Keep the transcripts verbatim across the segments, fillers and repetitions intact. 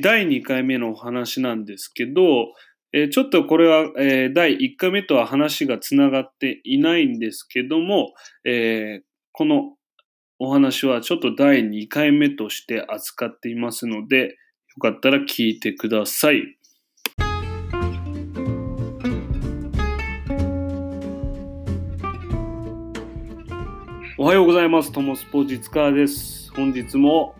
だいにかいめのお話なんですけど、ちょっとこれはだいいっかいめとは話がつながっていないんですけども、このお話はちょっとだいにかいめとして扱っていますので、よかったら聞いてください。おはようございます。ともスポ実川です。本日も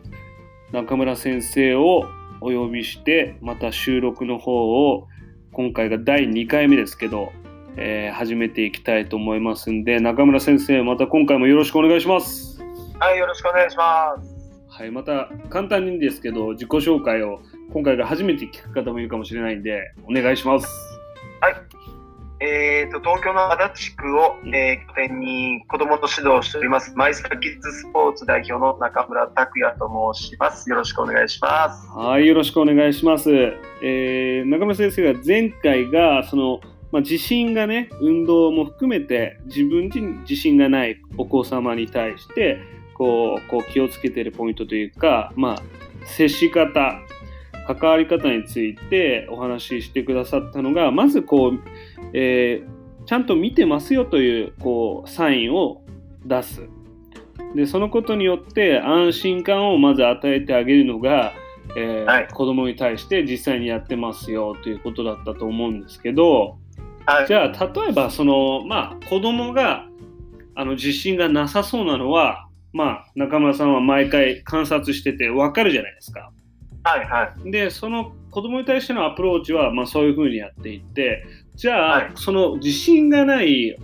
中村先生をお呼びして、また収録の方を今回がだいにかいめですけど、えー、始めていきたいと思いますんで、中村先生、また今回もよろしくお願いします。はい、よろしくお願いします。はい、また簡単にですけど、自己紹介を今回が初めて聞く方もいるかもしれないんで、お願いします。はい、えーと、東京の足立区を、えー、拠点に子どもと指導しております、マイスターキッズスポーツ代表の中村拓也と申します。よろしくお願いします。はい、よろしくお願いします。えー、中村先生が前回がそのまあ、自信がね、運動も含めて自分に自信がないお子様に対してこう、こう気をつけているポイントというか、まあ、接し方、関わり方についてお話ししてくださったのが、まずこう、えー、ちゃんと見てますよという、こうサインを出す。で、そのことによって安心感をまず与えてあげるのが、えーはい、子供に対して実際にやってますよということだったと思うんですけど、じゃあ例えばその、まあ、子供があの自信がなさそうなのは、まあ、中村さんは毎回観察してて分かるじゃないですか。はいはい、でその子供に対してのアプローチは、まあ、そういうふうにやっていってじゃあ、はい、その自信がない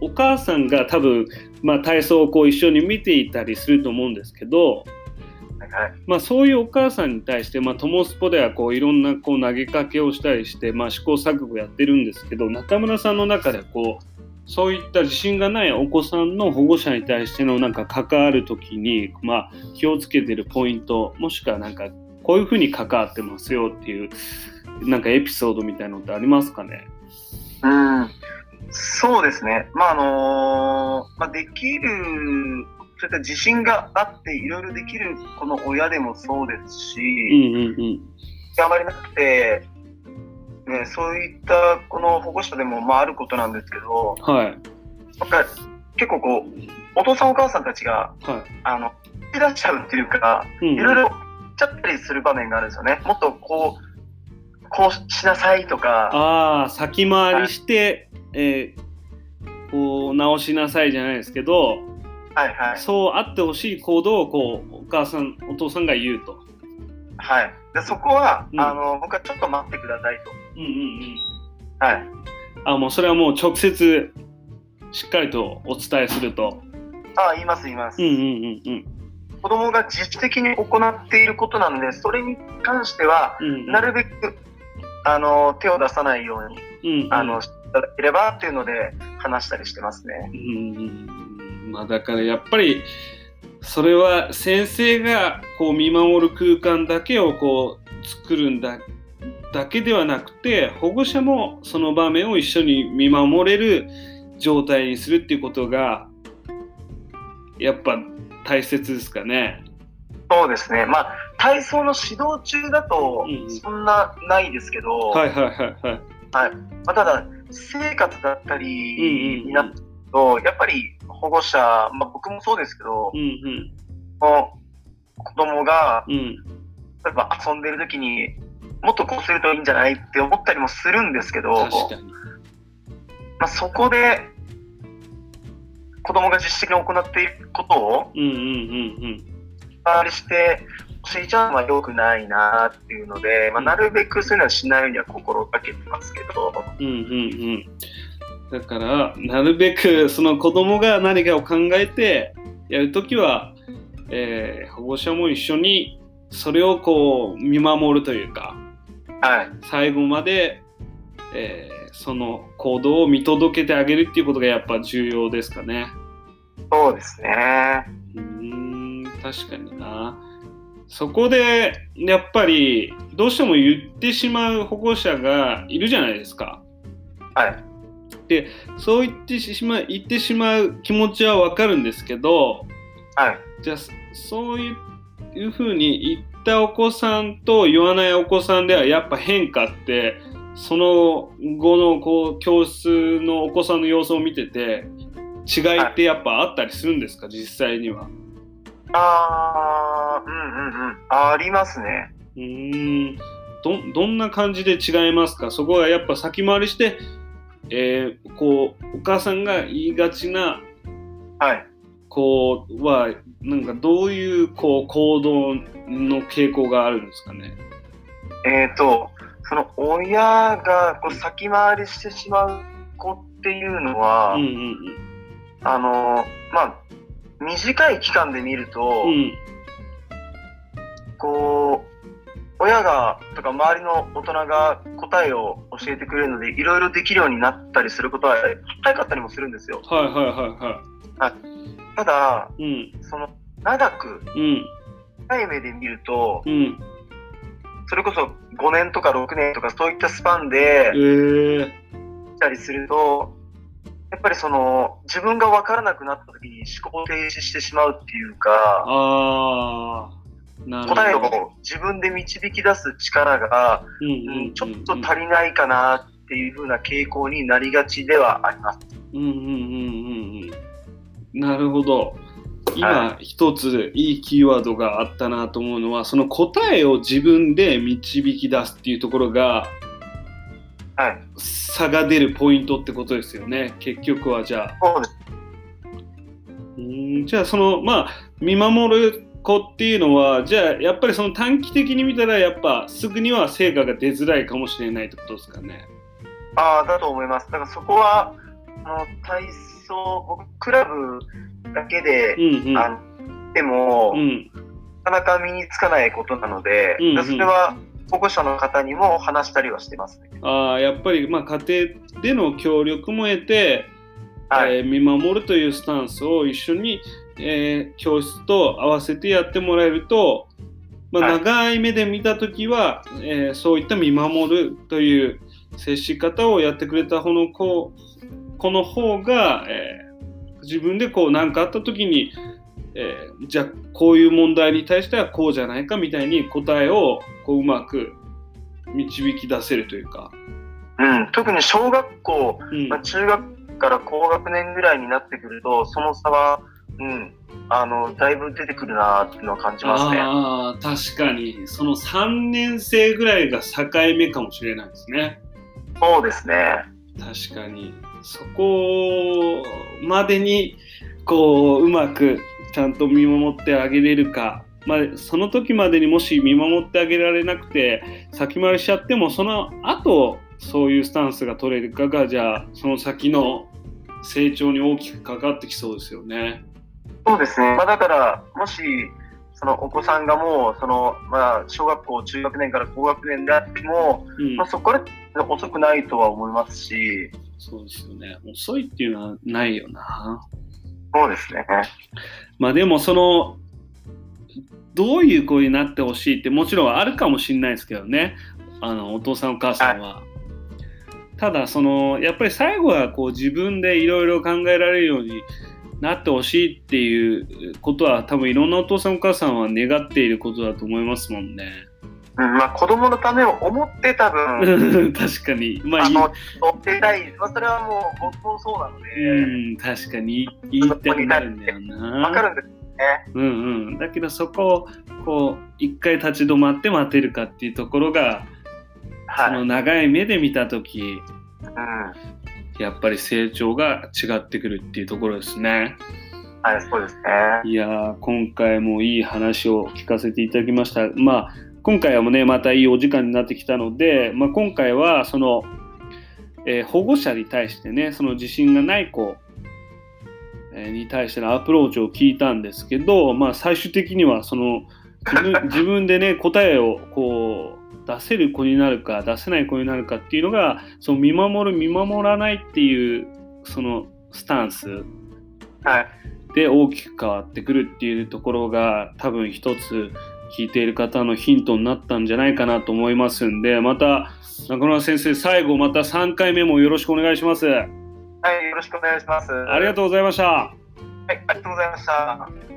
お, お母さんが多分、まあ、体操をこう一緒に見ていたりすると思うんですけど、はいまあ、そういうお母さんに対して、まあ、トモスポではこういろんなこう投げかけをしたりして、まあ、試行錯誤やってるんですけど、中村さんの中でこうそういった自信がないお子さんの保護者に対してのなんか関わるときに、まあ、気をつけてるポイント、もしくはなんかこういうふうに関わってますよっていうなんかエピソードみたいなのってありますかね？うん、そうですね、まああのーまあ、できるそういった自信があっていろいろできるこの親でもそうですし、うんうんうん、あまりなくて、ね、そういったこの保護者でもまああることなんですけど、はい、結構こうお父さんお母さんたちが、はい、あのいらっしゃるっていうか、うんうん、いろいろちゃったりする場面があるんですよね。もっとこうこうしなさいとか、ああ先回りして、はいえー、こう直しなさいじゃないですけど。はいはい、そうあってほしい行動をこうお母さんお父さんが言うと、はい、でそこは、うん、あの僕はちょっと待ってくださいと、うんうんうんはい、あもうそれはもう直接しっかりとお伝えすると、あ言います言います、うんうんうんうん、子供が自主的に行っていることなのでそれに関しては、うんうん、なるべくあの手を出さないように、うんうん、あのしていただければっていうので話したりしてますね。うんうんまあ、だからやっぱりそれは先生がこう見守る空間だけをこう作るん だ, だけではなくて保護者もその場面を一緒に見守れる状態にするっていうことがやっぱ大切ですかね。そうですね、まあ、体操の指導中だとそんなないですけど、うん、はいはいはいはい、はいまあ、ただ生活だったりになって、うんうんうんやっぱり保護者、まあ、僕もそうですけど、うんうん、の子供が、うん、例えば遊んでる時にもっとこうするといいんじゃないって思ったりもするんですけど、確かに、まあ、そこで子供が実質的に行っていくことをあれして教えちゃうのは良くないなっていうので、まあ、なるべくそういうのはしないようには心がけてますけど、うんうんうんだからなるべくその子供が何かを考えてやるときは、えー、保護者も一緒にそれをこう見守るというか、はい、最後まで、えー、その行動を見届けてあげるっていうことがやっぱ重要ですかね。そうですね。うーん確かにな。そこでやっぱりどうしても言ってしまう保護者がいるじゃないですか。はいでそう言ってしまう、言ってしまう気持ちはわかるんですけど、はい、じゃあそういうふうにったお子さんと言わないお子さんではやっぱ変化ってその後のこう教室のお子さんの様子を見てて違いってやっぱあったりするんですか、はい、実際には。あー、うんうんうん、ありますね。うーん、ど、どんな感じで違いますか。そこはやっぱ先回りして、えー、こうお母さんが言いがちな、はい、こうはなんかどういう、こう行動の傾向があるんですかね。えーと、その親がこう先回りしてしまう子っていうのは、うんうんうん、あのまあ短い期間で見ると、うん、こう親がとか周りの大人が答えを教えてくれるのでいろいろできるようになったりすることは早かったりもするんですよ。はいはいはいはい。ただ、うん、その長く長い目で見ると、うん、それこそごねんとかろくねんとかそういったスパンで来たりすると。やっぱりその自分が分からなくなった時に思考停止してしまうっていうか、あ、なるほど、答えを自分で導き出す力が、うんうんうんうん、ちょっと足りないかなっていう風な傾向になりがちではあります。うんうんうんうん、なるほど。今一ついいキーワードがあったなと思うのは、その答えを自分で導き出すっていうところが、はい、差が出るポイントってことですよね、結局は。じゃあ、そうです。うーん、じゃあそのまあ見守る子っていうのはじゃあやっぱりその短期的に見たらやっぱすぐには成果が出づらいかもしれないってことですかね。ああ、だと思います。だからそこはあの体操僕クラブだけで、うんうん、あでも、うん、なかなか身につかないことなので、うんうん、それは保護者の方にも話したりはしてますね。あ、やっぱり、まあ、家庭での協力も得て、はい、えー、見守るというスタンスを一緒に、えー、教室と合わせてやってもらえると、まあ、長い目で見たときは、はい、えー、そういった見守るという接し方をやってくれた方の子、子の方が、えー、自分でこう何かあったときに、えー、じゃあこういう問題に対してはこうじゃないかみたいに答えをこううまく導き出せるというか、うん、特に小学校、うんまあ、中学から高学年ぐらいになってくるとその差は、うん、あのだいぶ出てくるなっていうのは感じますね。あ、確かにそのさんねん生ぐらいが境目かもしれないですね。そうですね、確かにそこまでにこううまくちゃんと見守ってあげれるか、まあ、その時までにもし見守ってあげられなくて先回りしちゃってもその後そういうスタンスが取れるかがじゃあその先の成長に大きくかかってきそうですよね。そうですね、まあ、だからもしそのお子さんがもうその、まあ、小学校中学年から高学年であっても、うんまあ、そこから遅くないとは思いますし。そうですよね、遅いっていうのはないよな。そうですね。まあでもそのどういう子になってほしいってもちろんあるかもしれないですけどね、あのお父さんお母さんは、はい、ただそのやっぱり最後はこう自分でいろいろ考えられるようになってほしいっていうことは多分いろんなお父さんお母さんは願っていることだと思いますもんね、うんまあ、子供のためを思って多分確かに、まあ、あの思ってたい、まあ、それはもう僕もそうなので、うん、確かに言いたくなるんだよな。分かるんですね、うんうん、だけどそこをこう一回立ち止まって待てるかっていうところが、はい、その長い目で見たとき、うん、やっぱり成長が違ってくるっていうところですね。はい、そうですね。いや今回もいい話を聞かせていただきました。まあ今回はもねまたいいお時間になってきたので、まあ、今回はその、えー、保護者に対してねその自信がない子に対してのアプローチを聞いたんですけど、まあ、最終的にはその自分、 自分でね答えをこう出せる子になるか出せない子になるかっていうのがその見守る見守らないっていうそのスタンスで大きく変わってくるっていうところが多分一つ聞いている方のヒントになったんじゃないかなと思いますんで、また中村先生最後またさんかいめもよろしくお願いします。はい、よろしくお願いします。ありがとうございました。はい、ありがとうございました。